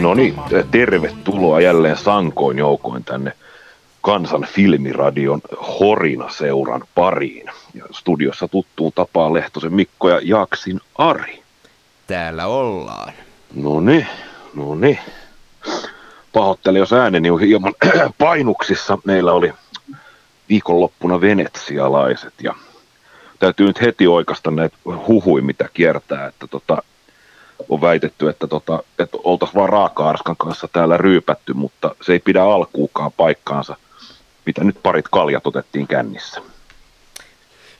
No niin, tervetuloa jälleen sankoin joukoin tänne Kansan filmiradion Horina-seuran pariin. Ja studiossa tuttuun tapaan Lehtosen Mikko ja Jaksin Ari. Täällä ollaan. No niin. Pahoittelen, jos ääneni on hieman painuksissa. Meillä oli viikonloppuna venetsialaiset ja täytyy nyt heti oikaista näitä huhuja, mitä kiertää, että on väitetty, että oltaisiin vaan raaka-arskan kanssa täällä ryypätty, mutta se ei pidä alkuukaan paikkaansa, mitä nyt parit kaljat otettiin kännissä.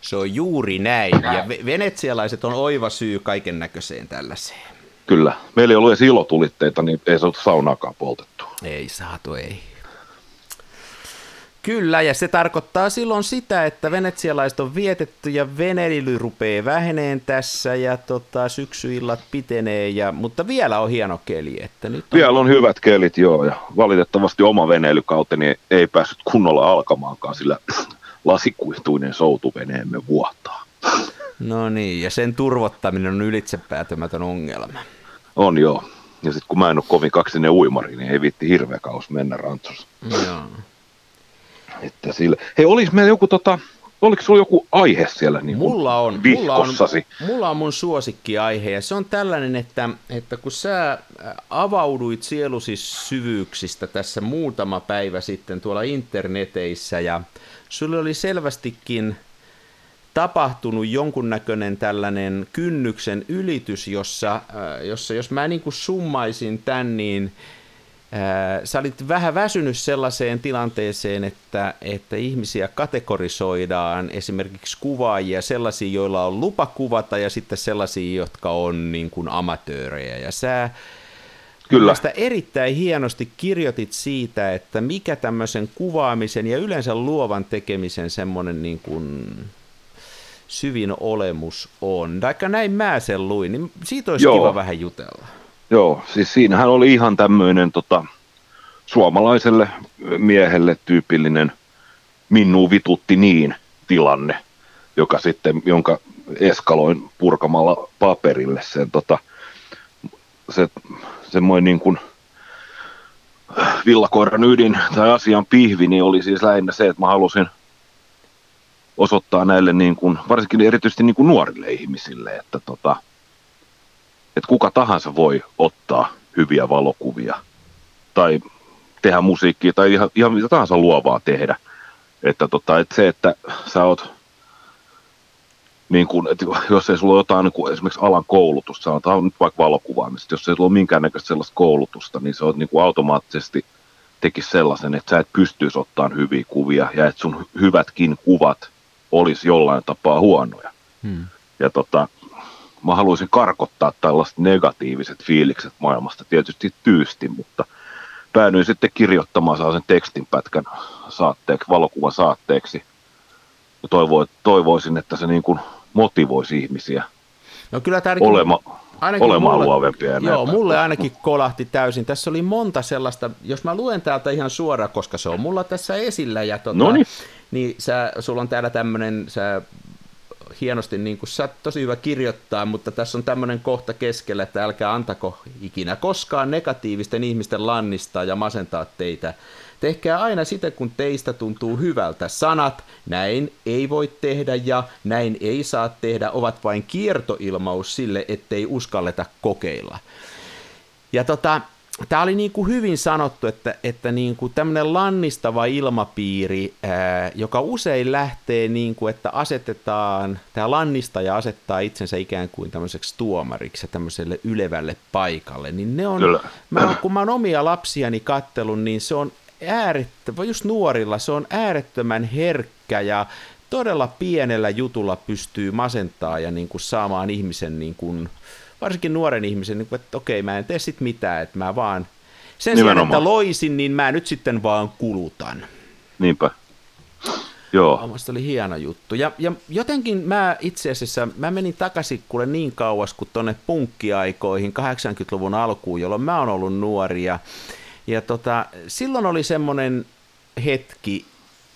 Se on juuri näin, ja venetsialaiset on oiva syy kaiken näköiseen tällaiseen. Kyllä, meillä ei ollut edes ilotulitteita, niin ei saatu saunaakaan poltettu. Ei saatu, ei. Kyllä, ja se tarkoittaa silloin sitä, että venetsialaiset on vietetty ja veneily rupeaa väheneen tässä ja syksyillat pitenee, mutta vielä on hieno keli. Että nyt on... Vielä on hyvät kelit, joo, ja valitettavasti oma veneilykauteni ei päässyt kunnolla alkamaankaan, sillä lasikuituinen soutuveneemme vuotaa. No niin, ja sen turvottaminen on ylitsepäätömätön ongelma. On joo, ja sitten kun mä en ole kovin kaksinen uimari, niin ei viitti hirveä kaus mennä rantossa. Joo. Että sillä. Hei, olis meillä joku oliko sulla joku aihe siellä niin vihkossasi? Mulla on mun suosikkiaihe ja se on tällainen, että kun sä avauduit sielusi syvyyksistä tässä muutama päivä sitten tuolla interneteissä ja sulle oli selvästikin tapahtunut jonkunnäköinen tällainen kynnyksen ylitys, jossa jos mä niin kuin summaisin tän, niin sä olit vähän väsynyt sellaiseen tilanteeseen, että ihmisiä kategorisoidaan, esimerkiksi kuvaajia, sellaisia, joilla on lupa kuvata, ja sitten sellaisia, jotka on niin kuin amatöörejä. Ja sä tästä erittäin hienosti kirjoitit siitä, että mikä tämmöisen kuvaamisen ja yleensä luovan tekemisen semmoinen niin kuin syvin olemus on. Vaikka näin mä sen luin, niin siitä olisi kiva vähän jutella. Joo, siis siinähän oli ihan tämmöinen suomalaiselle miehelle tyypillinen minua vitutti niin -tilanne, jonka eskaloin purkamalla paperille sen semmoinen niin kuin villakoiran ydin tai asian pihvi, niin oli siis lähinnä se, että mä halusin osoittaa näille niin kuin, varsinkin erityisesti niin kuin nuorille ihmisille, että että kuka tahansa voi ottaa hyviä valokuvia tai tehdä musiikkia tai ihan mitä tahansa luovaa tehdä. Että se, että sä oot, niin kun, että jos ei sulla ole jotain niin esimerkiksi alan koulutusta, sanotaan nyt vaikka valokuvaamista, jos ei sulla ole minkäännäköistä sellaista koulutusta, niin sä oot niin automaattisesti tekis sellaisen, että sä et pystyisi ottamaan hyviä kuvia ja että sun hyvätkin kuvat olisi jollain tapaa huonoja. Ja mä haluaisin karkottaa tällaiset negatiiviset fiilikset maailmasta tietysti tyystin, mutta päädyin sitten kirjoittamaan sen tekstinpätkän saatteeksi, valokuvan saatteeksi. Ja toivoisin, että se niin kuin motivoisi ihmisiä olemaan luovempia. Joo, mulle ainakin kolahti täysin. Tässä oli monta sellaista, jos mä luen täältä ihan suoraan, koska se on mulla tässä esillä. Ja niin sulla on täällä tämmöinen... Hienosti, niin kuin sä oot tosi hyvä kirjoittaa, mutta tässä on tämmöinen kohta keskellä, että älkää antako ikinä koskaan negatiivisten ihmisten lannistaa ja masentaa teitä. Tehkää aina sitä, kun teistä tuntuu hyvältä. Sanat, näin ei voi tehdä ja näin ei saa tehdä, ovat vain kiertoilmaus sille, ettei uskalleta kokeilla. Ja tämä oli niin kuin hyvin sanottu, että niin kuin tämmöinen lannistava ilmapiiri, joka usein lähtee niin kuin, että tämä lannistaja asettaa itsensä ikään kuin tämmöiseksi tuomariksi ja tämmöiselle ylevälle paikalle, niin ne on, kun mä oon omia lapsiani kattellut, niin se on just nuorilla se on äärettömän herkkä ja todella pienellä jutulla pystyy masentaa ja niin kuin saamaan ihmisen niin kuin, varsinkin nuoren ihmisen, että okei, mä en tee sit mitään, että mä vaan sen sijaan, että loisin, niin mä nyt sitten vaan kulutan. Niinpä, joo. Minusta oli hieno juttu. Ja jotenkin mä itse asiassa, mä menin takaisin kuule niin kauas kuin tuonne punkkiaikoihin, 80-luvun alkuun, jolloin mä oon ollut nuori. Ja silloin oli semmoinen hetki,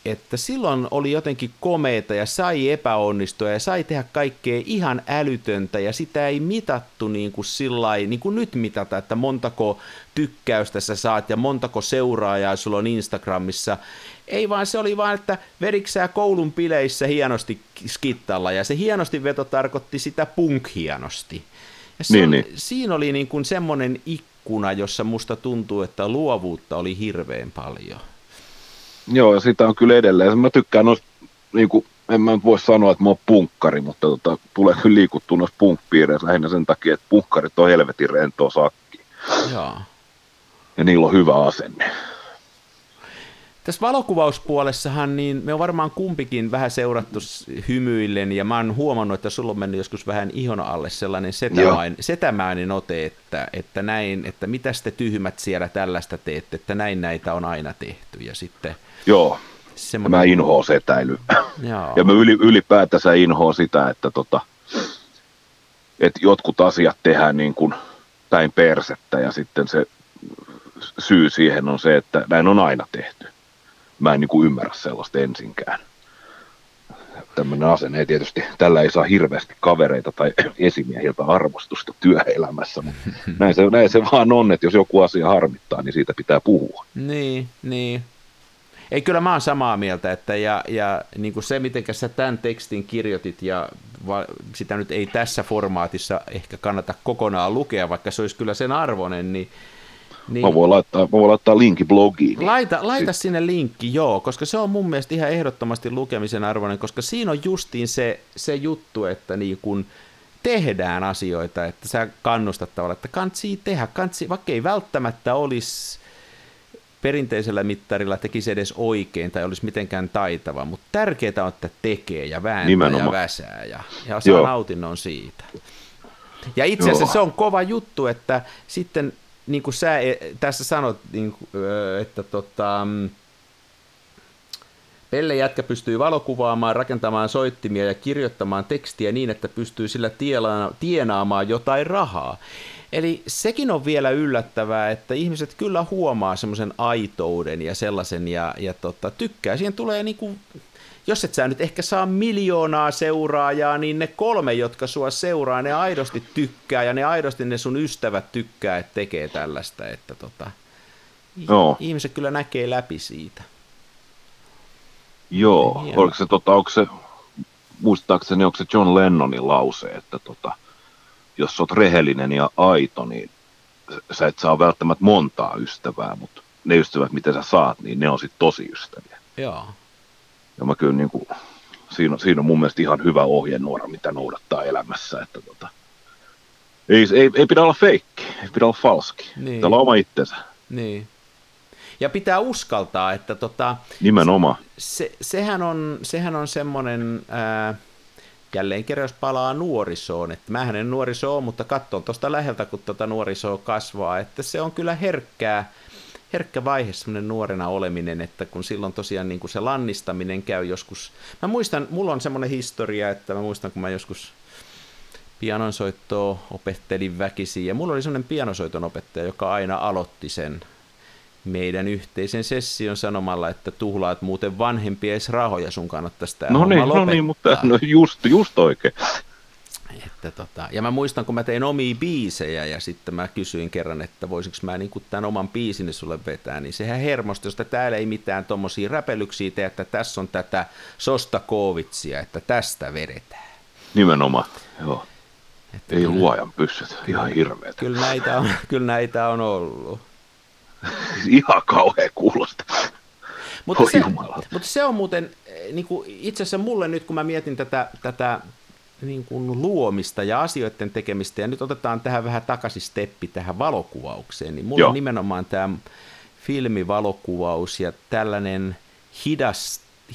että silloin oli jotenkin komeita ja sai epäonnistua ja sai tehdä kaikkea ihan älytöntä ja sitä ei mitattu niin kuin sillain, niin kuin nyt mitata, että montako tykkäystä sä saat ja montako seuraajaa sulla on Instagramissa. Ei vaan, se oli vaan, että veriksää koulun bileissä hienosti skittalla ja se hienosti veto tarkoitti sitä punk-hienosti. Ja se niin. Siinä oli niin kuin semmoinen ikkuna, jossa musta tuntuu, että luovuutta oli hirveän paljon. Joo, sitä on kyllä edelleen. Mä tykkään noista, niin kuin, en mä nyt voi sanoa, että mä oon punkkari, mutta tulee kyllä liikuttua noista punkpiireissä lähinnä sen takia, että punkkarit on helvetin rentoa sakki. Joo. Ja niillä on hyvä asenne. Tässä valokuvauspuolessahan niin me on varmaan kumpikin vähän seurattu hymyillen, ja mä oon huomannut, että sulla on mennyt joskus vähän ihon alle sellainen setämäinen ote, että näin, että mitäs te tyhmät siellä tällaista teette, että näin näitä on aina tehty, ja sitten... Joo, semmoinen... mä inhoon setäily. Joo. Ja mä ylipäätänsä inhoon sitä, että, että jotkut asiat tehdään niin kuin päin persettä, ja sitten se syy siihen on se, että näin on aina tehty. Mä en niin kuin ymmärrä sellaista ensinkään. Tämmöinen asenne ei tietysti, tällä ei saa hirveästi kavereita tai esimiehiltä arvostusta työelämässä, mutta näin se vaan on, että jos joku asia harmittaa, niin siitä pitää puhua. Niin. Ei, kyllä mä oon samaa mieltä, että ja niin kuin se, miten sä tämän tekstin kirjoitit, ja sitä nyt ei tässä formaatissa ehkä kannata kokonaan lukea, vaikka se olisi kyllä sen arvoinen, niin. Mä voin laittaa linkki blogiin. Laita sinne linkki, joo, koska se on mun mielestä ihan ehdottomasti lukemisen arvoinen, koska siinä on justiin se juttu, että niin kun tehdään asioita, että sä kannustat tavallaan, että kantsii tehdä, vaikka ei välttämättä olisi perinteisellä mittarilla tekisi edes oikein tai olisi mitenkään taitava, mutta tärkeää on, että tekee ja vääntää. Nimenomaan. Ja väsää ja saa nautinnon siitä. Ja itse asiassa se on kova juttu, että sitten niin kuin sä tässä sanot, että Pelle jätkä pystyy valokuvaamaan, rakentamaan soittimia ja kirjoittamaan tekstiä niin, että pystyy sillä tienaamaan jotain rahaa. Eli sekin on vielä yllättävää, että ihmiset kyllä huomaa semmoisen aitouden ja sellaisen ja tykkää. Siihen tulee niin kuin, jos et sä nyt ehkä saa 1 miljoonaa seuraajaa, niin ne 3, jotka sua seuraa, ne aidosti tykkää ja ne aidosti ne sun ystävät tykkää, että tekee tällaista, että ihmiset kyllä näkee läpi siitä. Joo, onko se John Lennonin lause, että jos oot rehellinen ja aito, niin sä et saa välttämättä montaa ystävää, mutta ne ystävät, mitä sä saat, niin ne on sit tosi ystäviä. Joo. Ja mä kyllä niin kuin, siinä on mun mielestä ihan hyvä ohjenuora, mitä noudattaa elämässä, että ei pidä olla feikki, ei pidä olla falski, niin. Pitää olla oma itsensä. Niin. Ja pitää uskaltaa, että nimenomaan. Sehän on semmoinen, jälleen kerran jos palaa nuorisoon, että mähän en nuoriso ole, mutta katson tuosta läheltä, kun nuorisoa kasvaa, että se on kyllä herkkä vaihe semmoinen nuorena oleminen, että kun silloin tosiaan niin kuin se lannistaminen käy joskus. Mä muistan, mulla on semmoinen historia, että mä muistan, kun mä joskus pianonsoittoa opettelin väkisin, ja mulla oli semmoinen pianosoiton opettaja, joka aina aloitti sen meidän yhteisen session sanomalla, että tuhlaat muuten vanhempia edes rahoja, sun kannattaisi tämä lopettaa. No niin, mutta just oikein. Että ja mä muistan, kun mä tein omia biisejä ja sitten mä kysyin kerran, että voisinko mä niin kuin tämän oman biisini sulle vetää, niin sehän hermostui, että täällä ei mitään tommosia räpelyksiä tee, että tässä on tätä Sostakovitsia, että tästä vedetään. Nimenomaan, joo. Että ei luojan pyssyt, ihan hirveätä. Kyllä näitä on ollut. Ihan kauhean kuulosta. Mutta se on muuten, niin kuin itse asiassa mulle nyt, kun mä mietin tätä niin kuin luomista ja asioiden tekemistä, ja nyt otetaan tähän vähän takaisin steppi tähän valokuvaukseen, niin mulla on nimenomaan tämä filmivalokuvaus ja tällainen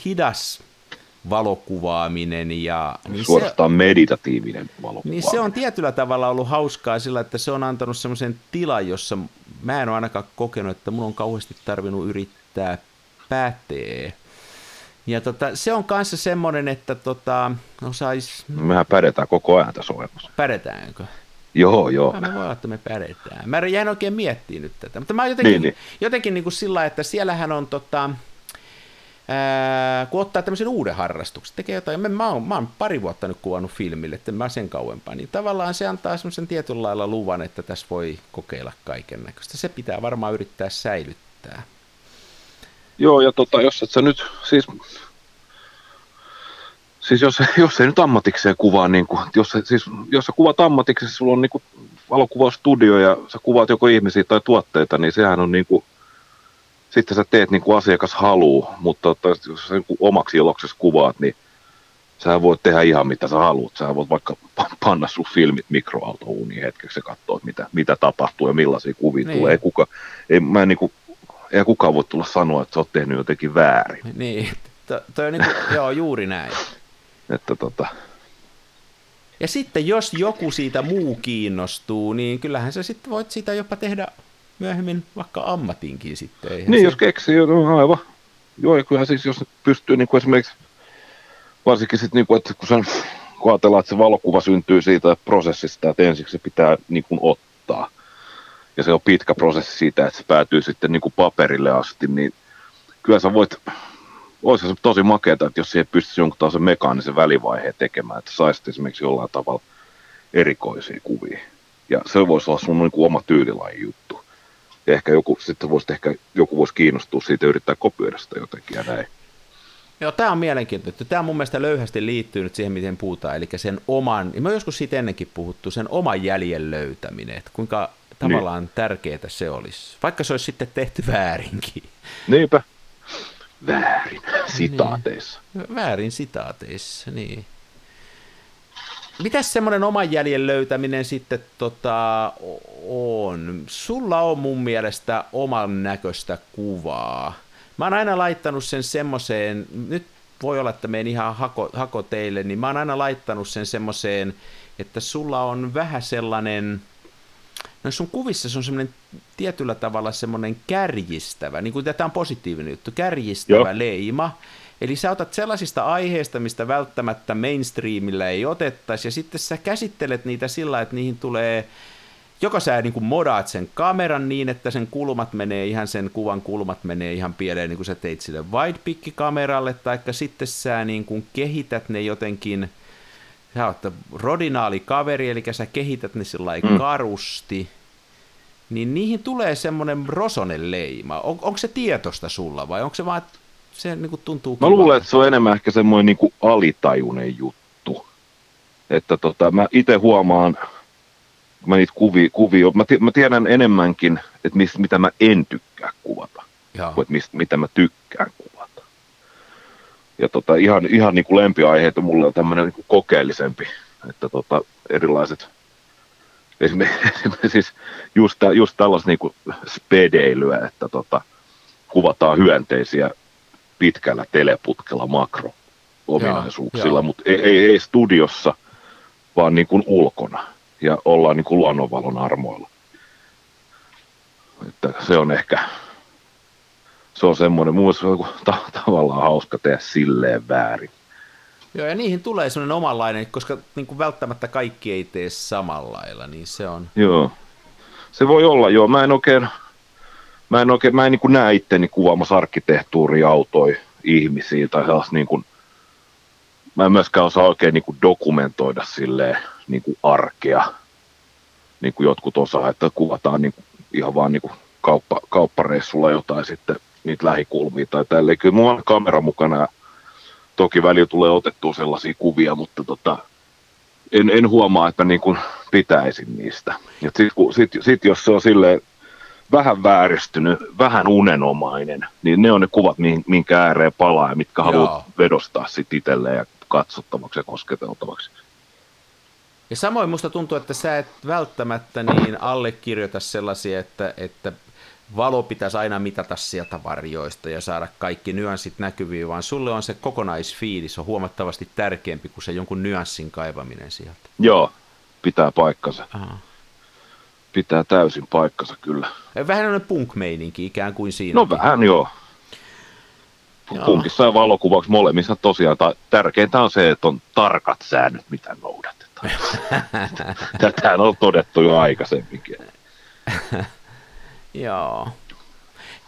hidas valokuvaaminen. Niin suorastaan meditatiivinen valokuvaaminen. Niin se on tietyllä tavalla ollut hauskaa sillä, että se on antanut semmoisen tilan, jossa mä en ole ainakaan kokenut, että mun on kauheasti tarvinnut yrittää päteä. Ja se on kanssa semmoinen, että osais... Mehän pädetään koko ajan tässä ohjelmassa. Pädetäänkö? Joo. Mä voin olla, että me pädetään. Mä jäin oikein miettimään nyt tätä, mutta mä jotenkin niin kuin sillä, että siellähän on kun ottaa tämmöisen uuden harrastuksen, tekee jotain. Mä oon pari vuotta nyt kuvannut filmille, että mä sen kauempaa, niin tavallaan se antaa semmoisen tietyn lailla luvan, että tässä voi kokeilla kaiken näköistä. Se pitää varmaan yrittää säilyttää. Joo, ja jos et sä nyt, siis jos ei nyt ammatikseen kuvaa, niin kuin, jos sä kuvat ammatikseen, sulla on niin kuin valokuvastudio ja sä kuvaat joko ihmisiä tai tuotteita, niin sehän on niin kuin, sitten sä teet niin kuin asiakas haluu, mutta jos sä niin kuin omaksi iloksesi kuvaat, niin sä voit tehdä ihan mitä sä haluat. Sä voit vaikka panna sun filmit mikroaaltouuniin hetkeksi ja katsoa, mitä tapahtuu ja millaisia kuvia niin tulee. Ei kukaan voi tulla sanoa, että sä oot tehnyt jotenkin väärin. Niin, toi on niin kuin, joo, juuri näin. Että Ja sitten jos joku siitä muu kiinnostuu, niin kyllähän sä sitten voit sitä jopa tehdä myöhemmin vaikka ammatinkin sitten. Jos keksii, no aivan. Joo, ja kyllähän siis jos pystyy niin kuin esimerkiksi, varsinkin sitten, niin kuin, että kun ajatellaan, että se valokuva syntyy siitä prosessista, että ensiksi se pitää niin kuin ottaa. Ja se on pitkä prosessi siitä, että se päätyy sitten niin kuin paperille asti, niin kyllä sä voit, olisi se tosi makeata, että jos siihen pystyisi jonkun taas mekaanisen välivaiheen tekemään, että saisit esimerkiksi jollain tavalla erikoisia kuvia. Ja se voisi olla sun niin kuin oma tyylilaji juttu. Ja ehkä joku voisi kiinnostua siitä ja yrittää kopioida sitä jotenkin ja näin. Joo, tämä on mielenkiintoista. Tämä on mun mielestä löyhästi liittyy nyt siihen, miten puhutaan. Eli sen oman, ja me joskus siitä ennenkin puhuttu, sen oman jäljen löytäminen, että kuinka tavallaan tärkeää se olisi, vaikka se olisi sitten tehty väärinkin. Niinpä. Väärin sitaateissa. Niin. Väärin sitaateissa, niin. Mitäs semmoinen oman jäljen löytäminen sitten on? Sulla on mun mielestä oman näköistä kuvaa. Mä oon aina laittanut sen semmoiseen, nyt voi olla, että menen ihan hako teille, niin mä oon aina laittanut sen semmoiseen, että sulla on vähän sellainen, no sun kuvissa se on semmoinen tietyllä tavalla semmoinen kärjistävä, niin kuin tämä on positiivinen juttu, kärjistävä leima. Eli sä otat sellaisista aiheista, mistä välttämättä mainstreamillä ei otettaisi, ja sitten sä käsittelet niitä sillä, että niihin tulee, joko sä niin kuin modaat sen kameran niin, että sen kuvan kulmat menee ihan pieleen, niin kuin sä teit sille widepikki-kameralle, taikka sitten sä niin kuin kehität ne jotenkin, sä oot rodinaali kaveri, eli sä kehität ne sellainen karusti, niin niihin tulee semmoinen rosonen leima. Onko se tietosta sulla vai onko se vaan, se niin kuin tuntuu kivalta? Mä luulen, että se on enemmän ehkä semmoinen niin kuin alitajuinen juttu. Että mä itse huomaan, kun mä niitä kuvia mä tiedän enemmänkin, että mitä mä en tykkää kuvata, kuin että mitä mä tykkään kuvata. Ja ihan niin kuin lempiaiheita mulle on tämmöinen niin kuin kokeellisempi, että erilaiset, esimerkiksi siis just tällaista niin kuin spedeilyä, että kuvataan hyönteisiä pitkällä teleputkella makro-ominaisuuksilla, mutta ei studiossa, vaan niin kuin ulkona ja ollaan niin kuin luonnonvalon armoilla. Että se on ehkä, se on semmoinen, mun mielestä tavallaan hauska tehdä silleen väärin. Joo, ja niihin tulee semmoinen omanlainen, koska niin kuin välttämättä kaikki ei tee samalla lailla, niin se on. Joo, se voi olla, joo, mä en niin kuin näe itteni kuvaamassa arkkitehtuuria, autoja, ihmisiä tai sellaista niin kuin, mä en myöskään osaa oikein niin kuin dokumentoida silleen niin kuin arkea, niin kuin jotkut osaa, että kuvataan niin kuin ihan vaan niin kuin kauppareissulla jotain sitten niitä lähikulmia tai tälleen. Kyllä mulla on kamera mukana ja toki välillä tulee otettua sellaisia kuvia, mutta en huomaa, että niin kuin pitäisin niistä. Sitten jos se on silleen vähän vääristynyt, vähän unenomainen, niin ne on ne kuvat, minkä ääreen palaa ja mitkä haluat vedostaa sitten itselleen ja katsottavaksi ja kosketeltavaksi. Ja samoin musta tuntuu, että sä et välttämättä niin allekirjoita sellaisia, että valo pitäisi aina mitata sieltä varjoista ja saada kaikki nyanssit näkyviin, vaan sulle on se kokonaisfiilis on huomattavasti tärkeämpi kuin se jonkun nyanssin kaivaminen sieltä. Joo, pitää paikkansa. Aha. Pitää täysin paikkansa kyllä. Vähän on punk-meininki ikään kuin siinä. No vähän joo. Punkissa ja valokuvauksessa molemmissa tosiaan tärkeintä on se, että on tarkat säännöt, mitä noudatetaan. Tätähän on todettu jo aikaisemminkin. Joo.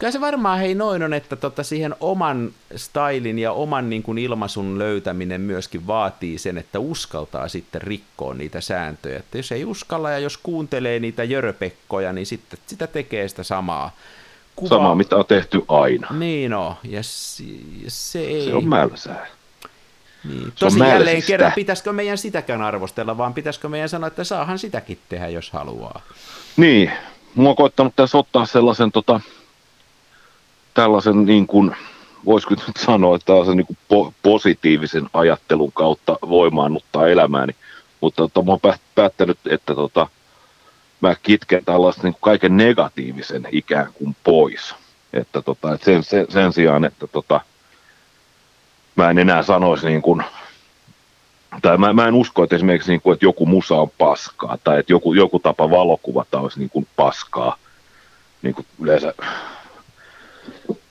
Kyllä se varmaan hei noin on, että siihen oman stylin ja oman niin kuin ilmaisun löytäminen myöskin vaatii sen, että uskaltaa sitten rikkoa niitä sääntöjä. Että jos ei uskalla ja jos kuuntelee niitä jöröpekkoja, niin sitten sitä tekee sitä samaa. Samaa, mitä on tehty aina. Niin on. Ja se ei... Se on mälsää. Niin. Tosi jälleen kerran, pitäisikö meidän sitäkään arvostella, vaan pitäisikö meidän sanoa, että saahan sitäkin tehdä, jos haluaa. Niin. Mua on koittanut tässä ottaa sellaisen... tällaisen niin kuin, voisiko nyt sanoa, että tällaisen niin kuin positiivisen ajattelun kautta voimaannuttaa elämääni, mutta mä oon päättänyt, että mä kitken tällaisen niin kuin kaiken negatiivisen ikään kuin pois. Että sen sijaan, että mä en enää sanoisi niin kuin, tai mä en usko, että esimerkiksi niin kuin, että joku musa on paskaa, tai että joku tapa valokuvata olisi niin kuin paskaa, niin kuin yleensä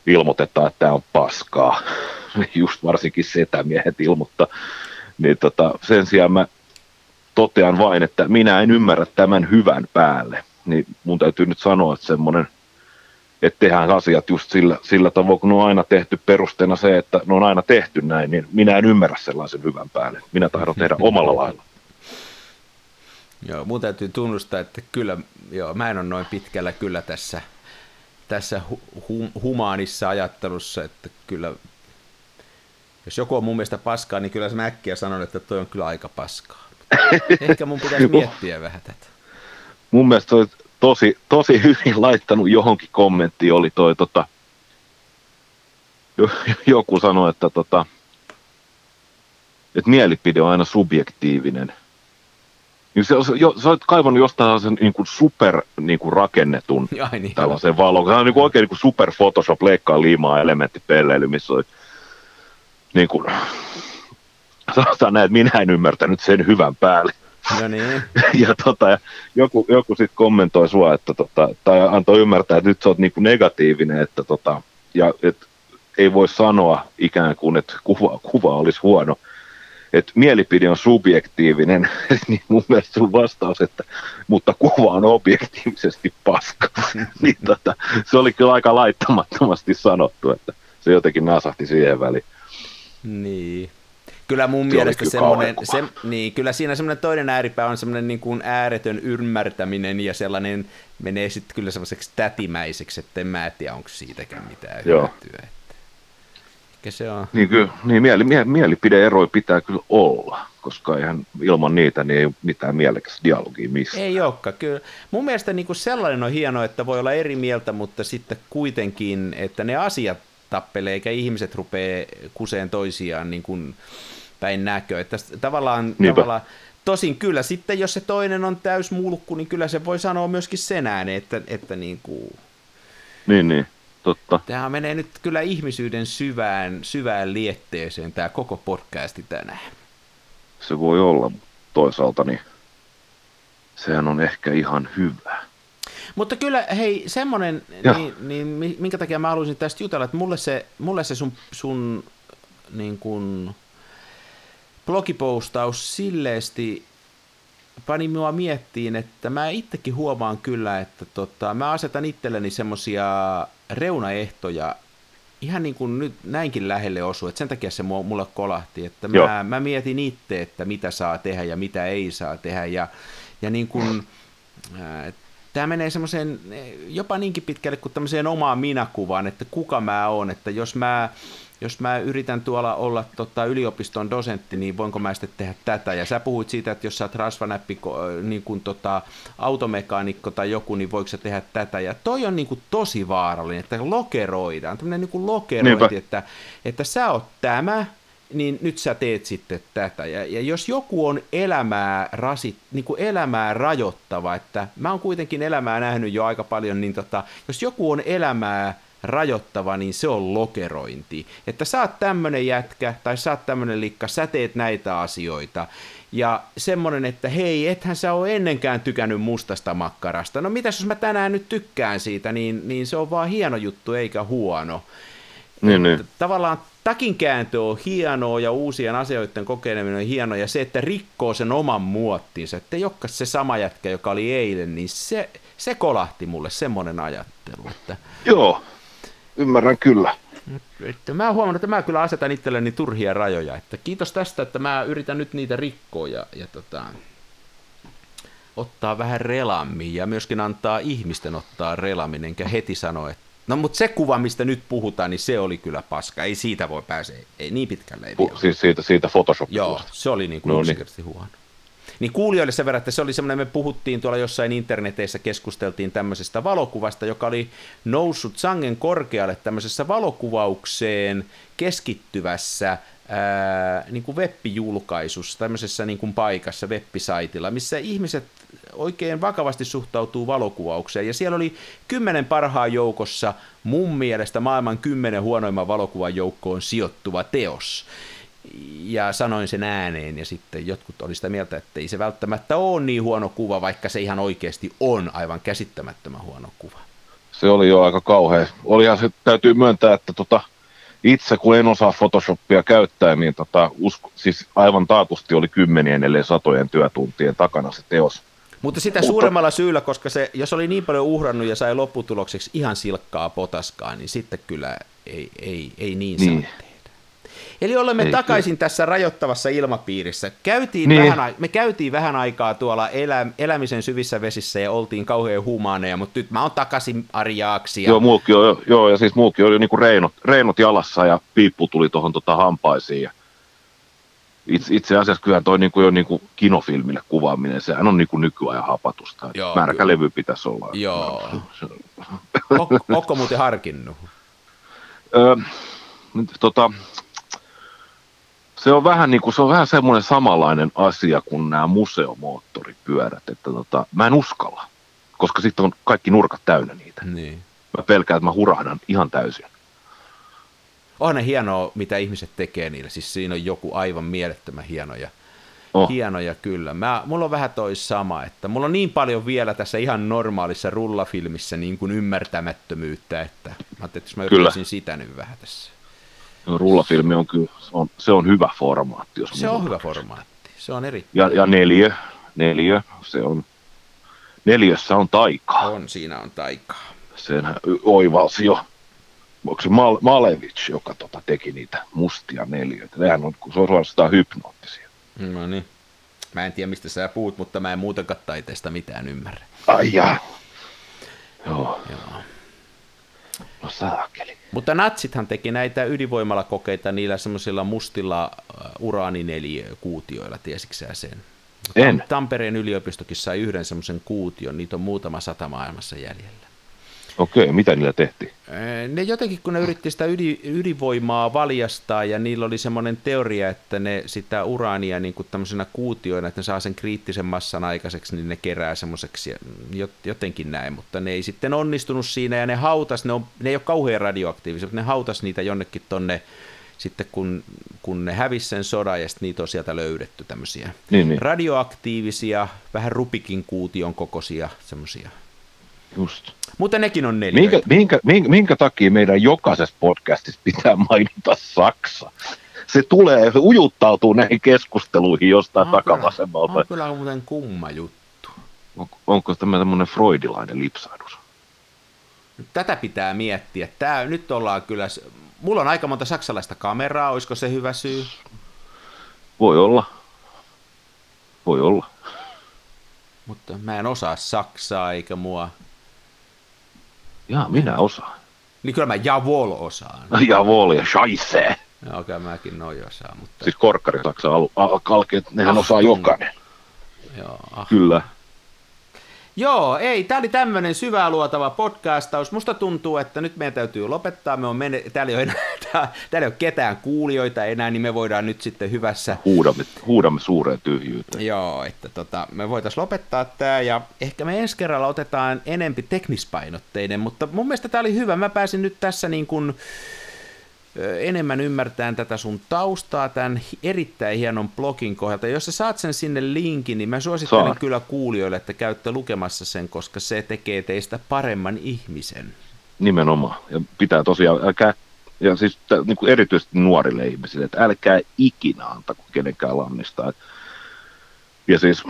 ilmoitetaan, että tämä on paskaa. Just varsinkin setämiehet ilmoittaa. Niin sen sijaan mä totean vain, että minä en ymmärrä tämän hyvän päälle. Niin mun täytyy nyt sanoa, että semmoinen, että tehdään asiat just sillä tavoin, kun on aina tehty perusteena se, että ne on aina tehty näin, niin minä en ymmärrä sellaisen hyvän päälle. Minä tahdon tehdä omalla lailla. Joo, mun täytyy tunnustaa, että kyllä, joo, mä en ole noin pitkällä kyllä tässä humaanissa ajattelussa, että kyllä, jos joku on mun mielestä paskaa, niin kyllä mä äkkiä sanon, että toi on kyllä aika paskaa. Ehkä mun pitäisi miettiä vähän tätä. Mun mielestä toi tosi hyvin laittanut johonkin kommenttiin, oli toi joku sanoi, että että mielipide on aina subjektiivinen. Se on kaivannut jostain sen niin kuin super niin kuin rakennetun niin, tällaisen valon. Se on niin kuin oikein niin kuin super Photoshop, leikkaa liimaa elementtipelleily, missä on niin kuin, sanotaan näin, että minä en ymmärtänyt sen hyvän päälle. No niin. Ja joku sitten kommentoi sua, että tai antoi ymmärtää, että nyt sä oot niin kuin negatiivinen, että ja et ei voi sanoa ikään kuin, että kuva olisi huono. Että mielipide on subjektiivinen, niin mun mielestä sun vastaus, että mutta kuva on objektiivisesti paska. Niin se oli kyllä aika laittamattomasti sanottu, että se jotenkin nasahti siihen väliin. Niin. Kyllä mun mielestä semmoinen, niin kyllä siinä semmoinen toinen ääripää on semmoinen niin kuin ääretön ymmärtäminen ja sellainen menee sitten kyllä semmoiseksi tätimäiseksi, että en mä tiedä, onko siitäkään mitään hyötyä. Niin kyllä, niin mielipideeroja pitää kyllä olla, koska eihän ilman niitä niin ei ole mitään mielekästä dialogia missään. Ei olekaan, kyllä. Mun mielestä niin kuin sellainen on hienoa, että voi olla eri mieltä, mutta sitten kuitenkin, että ne asiat tappelee, eikä ihmiset rupee kuseen toisiaan niin kuin päin näköä. Että tavallaan, tosin kyllä sitten, jos se toinen on täysmulkku, niin kyllä se voi sanoa myöskin sen ääneen, että niin kuin... Niin. Totta. Tämä menee nyt kyllä ihmisyyden syvään lietteeseen tämä koko podcasti tänään. Se voi olla, mutta toisaalta niin sehän on ehkä ihan hyvä. Mutta kyllä, hei, semmoinen, niin, minkä takia mä haluaisin tästä jutella, että mulle se sun niin kuin blogipostaus silleesti pani minua miettiin, että mä itsekin huomaan kyllä, että mä asetan itselleni semmoisia reunaehtoja ihan niin kuin nyt näinkin lähelle osuu, että sen takia se mulle kolahti, että mä mietin itse, että mitä saa tehdä ja mitä ei saa tehdä ja niin kuin tämä menee semmoiseen jopa niinkin pitkälle kuin tämmöiseen omaan minäkuvaan, että kuka mä oon, että jos mä yritän tuolla olla yliopiston dosentti, niin voinko mä sitten tehdä tätä? Ja sä puhuit siitä, että jos sä oot rasvanäppi, niin kuin automekaanikko tai joku, niin voiko sä tehdä tätä? Ja toi on niin kuin tosi vaarallinen, että lokeroidaan, tämmöinen niin kuin lokerointi, että sä oot tämä, niin nyt sä teet sitten tätä. Ja jos joku on niin kuin elämää rajoittava, että mä oon kuitenkin elämää nähnyt jo aika paljon, niin jos joku on elämää rajoittava, niin se on lokerointi. Että sä oot tämmönen jätkä, tai sä oot tämmönen likka, sä teet näitä asioita. Ja semmonen, että hei, ethän sä oo ennenkään tykännyt mustasta makkarasta. No mitäs jos mä tänään nyt tykkään siitä, niin se on vaan hieno juttu, eikä huono. Niin. Tavallaan takinkääntö on hienoa, ja uusien asioiden kokeileminen on hienoa, ja se, että rikkoo sen oman muottinsa, että jokkas se sama jätkä, joka oli eilen, niin se kolahti mulle semmonen ajattelu, että... Joo. ymmärrän kyllä. Että mä huomannut, että mä kyllä asetan itselleni turhia rajoja. Että kiitos tästä, että mä yritän nyt niitä rikkoa ja ottaa vähän relammin ja myöskin antaa ihmisten ottaa relammin, enkä heti sanoa, että no mutta se kuva, mistä nyt puhutaan, niin se oli kyllä paska. Ei siitä voi pääse, ei niin pitkälle. Ei siis siitä Photoshopista. Joo, se oli niin kuin yksinkertaisesti huono. Niin kuulijoille sen verran, että se oli semmoinen, me puhuttiin tuolla jossain interneteissä, keskusteltiin tämmöisestä valokuvasta, joka oli noussut sangen korkealle tämmöisessä valokuvaukseen keskittyvässä niin kuin web-julkaisussa, tämmöisessä niin kuin paikassa, web-saitilla, missä ihmiset oikein vakavasti suhtautuu valokuvaukseen. Ja siellä oli 10 parhaan joukossa mun mielestä maailman 10 huonoimman valokuvan joukkoon sijoittuva teos. Ja sanoin sen ääneen, ja sitten jotkut oli sitä mieltä, että ei se välttämättä ole niin huono kuva, vaikka se ihan oikeasti on aivan käsittämättömän huono kuva. Se oli jo aika kauhea. Olihan se, täytyy myöntää, että itse kun en osaa Photoshopia käyttää, niin siis aivan taatusti oli kymmenien ellei satojen työtuntien takana se teos. Mutta sitä suuremmalla syyllä, koska se, jos oli niin paljon uhrannut ja sai lopputulokseksi ihan silkkaa potaskaa, niin sitten kyllä ei niin saa. Eli olemme takaisin tässä rajoittavassa ilmapiirissä. Me käytiin vähän aikaa tuolla elämisen syvissä vesissä ja oltiin kauhean humaaneja, mutta nyt mä oon takaisin Ari Jaaksi. Joo, ja siis muukin oli niinku reinot jalassa ja piippu tuli tuohon hampaisiin. Ja itse asiassa kyllähän toi niinku jo niinku kinofilmille kuvaaminen, sehän on niinku nykyajan hapatusta. Märkä levy pitäisi olla. Joo. Ootko muuten harkinnut? Se on vähän semmoinen samanlainen asia kuin nämä museomoottoripyörät, että mä en uskalla, koska sitten on kaikki nurkat täynnä niitä. Niin. Mä pelkään, että mä hurahdan ihan täysin. On ne hienoa, mitä ihmiset tekee niillä, siis siinä on joku aivan mielettömän hienoja. Oh. Hienoja kyllä. Mulla on vähän toi sama, että mulla on niin paljon vielä tässä ihan normaalissa rullafilmissä niin kuin ymmärtämättömyyttä, että mä ajattelin, että mä yrittäisin sitä nyt vähän tässä. Rullafilmi on kyllä, se on hyvä formaatti. Se on erittäin. Ja neljä, neljässä on taikaa. Siinä on taikaa. Senhän oivalsi jo, onko se Malevitsh, joka teki niitä mustia neljöitä. Nehän on suorastaan hypnoottisia. No niin, mä en tiedä mistä sä puhut, mutta mä en muutenkaan taiteesta mitään ymmärrä. Ai jaa. Joo. No saakeli. Mutta natsithan teki näitä ydinvoimalakokeita niillä semmoisilla mustilla uraanineliökuutioilla, tiesiksä sen? En. Tampereen yliopistokin sai yhden semmoisen kuution, niitä on muutama 100 maailmassa jäljellä. Okei, mitä niillä tehtiin? Ne jotenkin, kun ne yritti sitä ydinvoimaa valjastaa, ja niillä oli semmoinen teoria, että ne sitä uraania niin kuin tämmöisenä kuutioina, että ne saa sen kriittisen massan aikaiseksi, niin ne kerää semmoiseksi jotenkin näin, mutta ne ei sitten onnistunut siinä, ja ne hautas, ne ei ole kauhean radioaktiivisia, mutta ne hautas niitä jonnekin tonne, sitten kun ne hävisi sen sodan, ja sitten niitä on sieltä löydetty tämmöisiä radioaktiivisia, vähän rupikin kuution kokoisia semmoisia. Just. Mutta nekin on neljöitä. Minkä takia meidän jokaisessa podcastissa pitää mainita Saksa? Se tulee, se ujuttautuu näihin keskusteluihin jostain takavasemmalta. On kyllä muuten kumma juttu. Onko tämä tämmöinen freudilainen lipsahdus? Tätä pitää miettiä. Nyt ollaan kyllä... Mulla on aika monta saksalaista kameraa, olisiko se hyvä syy? Voi olla. Mutta mä en osaa saksaa eikä mua... Jaa, minä osaan. Niin kyllä mä jawohl osaan. Jawohl ja scheisse. No okei, mäkin noin osaan, mutta... Siis korkkarisaksa kalkeet, nehän osaa jokainen. Joo. Kyllä. Joo, tää oli tämmönen syvää luotava podcastaus. Musta tuntuu, että nyt meidän täytyy lopettaa. Täällä ei ole ketään kuulijoita enää, niin me voidaan nyt sitten hyvässä... Huudamme suureen tyhjyyteen. Joo, että me voitaisiin lopettaa tää, ja ehkä me ensi kerralla otetaan enempi teknispainotteinen, mutta mun mielestä tää oli hyvä. Mä pääsin nyt tässä niin kuin enemmän ymmärtämään tätä sun taustaa tämän erittäin hienon blogin kohdalta. Jos sä saat sen sinne linkin, niin mä suosittelen kyllä kuulijoille, että käytte lukemassa sen, koska se tekee teistä paremman ihmisen. Nimenomaan. Ja pitää tosiaan, niin erityisesti nuorille ihmisille, että älkää ikinä antako kenenkään lannistaa. Ja siis,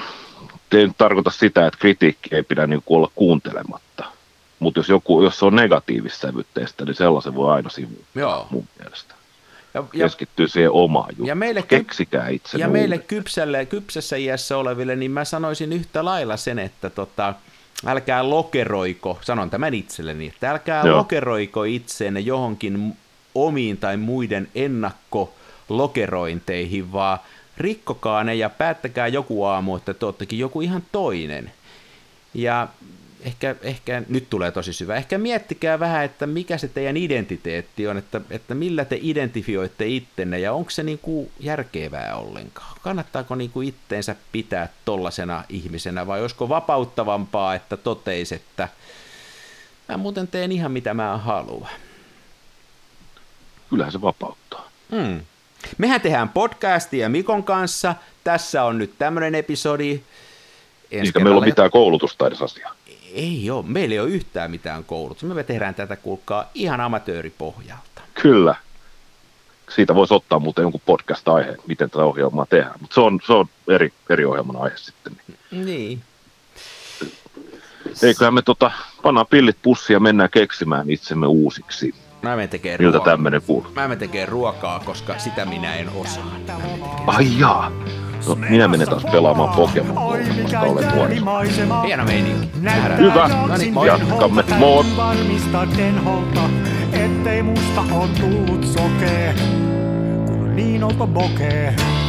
ei tarkoita sitä, että kritiikki ei pidä niin olla kuuntelematta. Mutta jos se on negatiivissävytteistä, niin sellaisen voi aina sivuuttaa. Joo. Mun mielestä. Ja keskittyy siihen omaan juttuun. Ja meille, kypsessä iässä oleville, niin mä sanoisin yhtä lailla sen, että älkää lokeroiko, sanon tämän itselleni, että älkää lokeroiko itseenne johonkin omiin tai muiden ennakkolokerointeihin, vaan rikkokaa ne ja päättäkää joku aamu, että te oottekin joku ihan toinen. Ja ehkä nyt tulee tosi syvä. Ehkä miettikää vähän, että mikä se teidän identiteetti on, että millä te identifioitte ittenne ja onko se niinku järkevää ollenkaan. Kannattaako niinku itteensä pitää tollasena ihmisenä vai olisiko vapauttavampaa, että toteisi, että mä muuten teen ihan mitä mä haluan. Kyllähän se vapauttaa. Hmm. Mehän tehdään podcastia Mikon kanssa. Tässä on nyt tämmöinen episodi. Eikä meillä ole mitään koulutusta edes asiaa. Ei ole, meillä ei ole yhtään mitään koulutusta. Me tehdään tätä, kuulkaa, ihan amatööripohjalta. Kyllä. Siitä voisi ottaa muuten jonkun podcast-aiheen, miten tätä ohjelmaa tehdään. Mutta se on eri ohjelman aihe sitten. Niin. Eiköhän me pannaan pillit pussiin ja mennään keksimään itsemme uusiksi. Mä menen tekemään ruokaa. Mä menen tekemään ruokaa, koska sitä minä en osaa. Ai jaa. No, minä menen taas pelaamaan Pokemonia, koska olen nuorista. Hieno meininki. Hyvä. Jatkamme. Moi. Varmistaden holta, ettei musta on tullut sokee, kun niin olta bokee.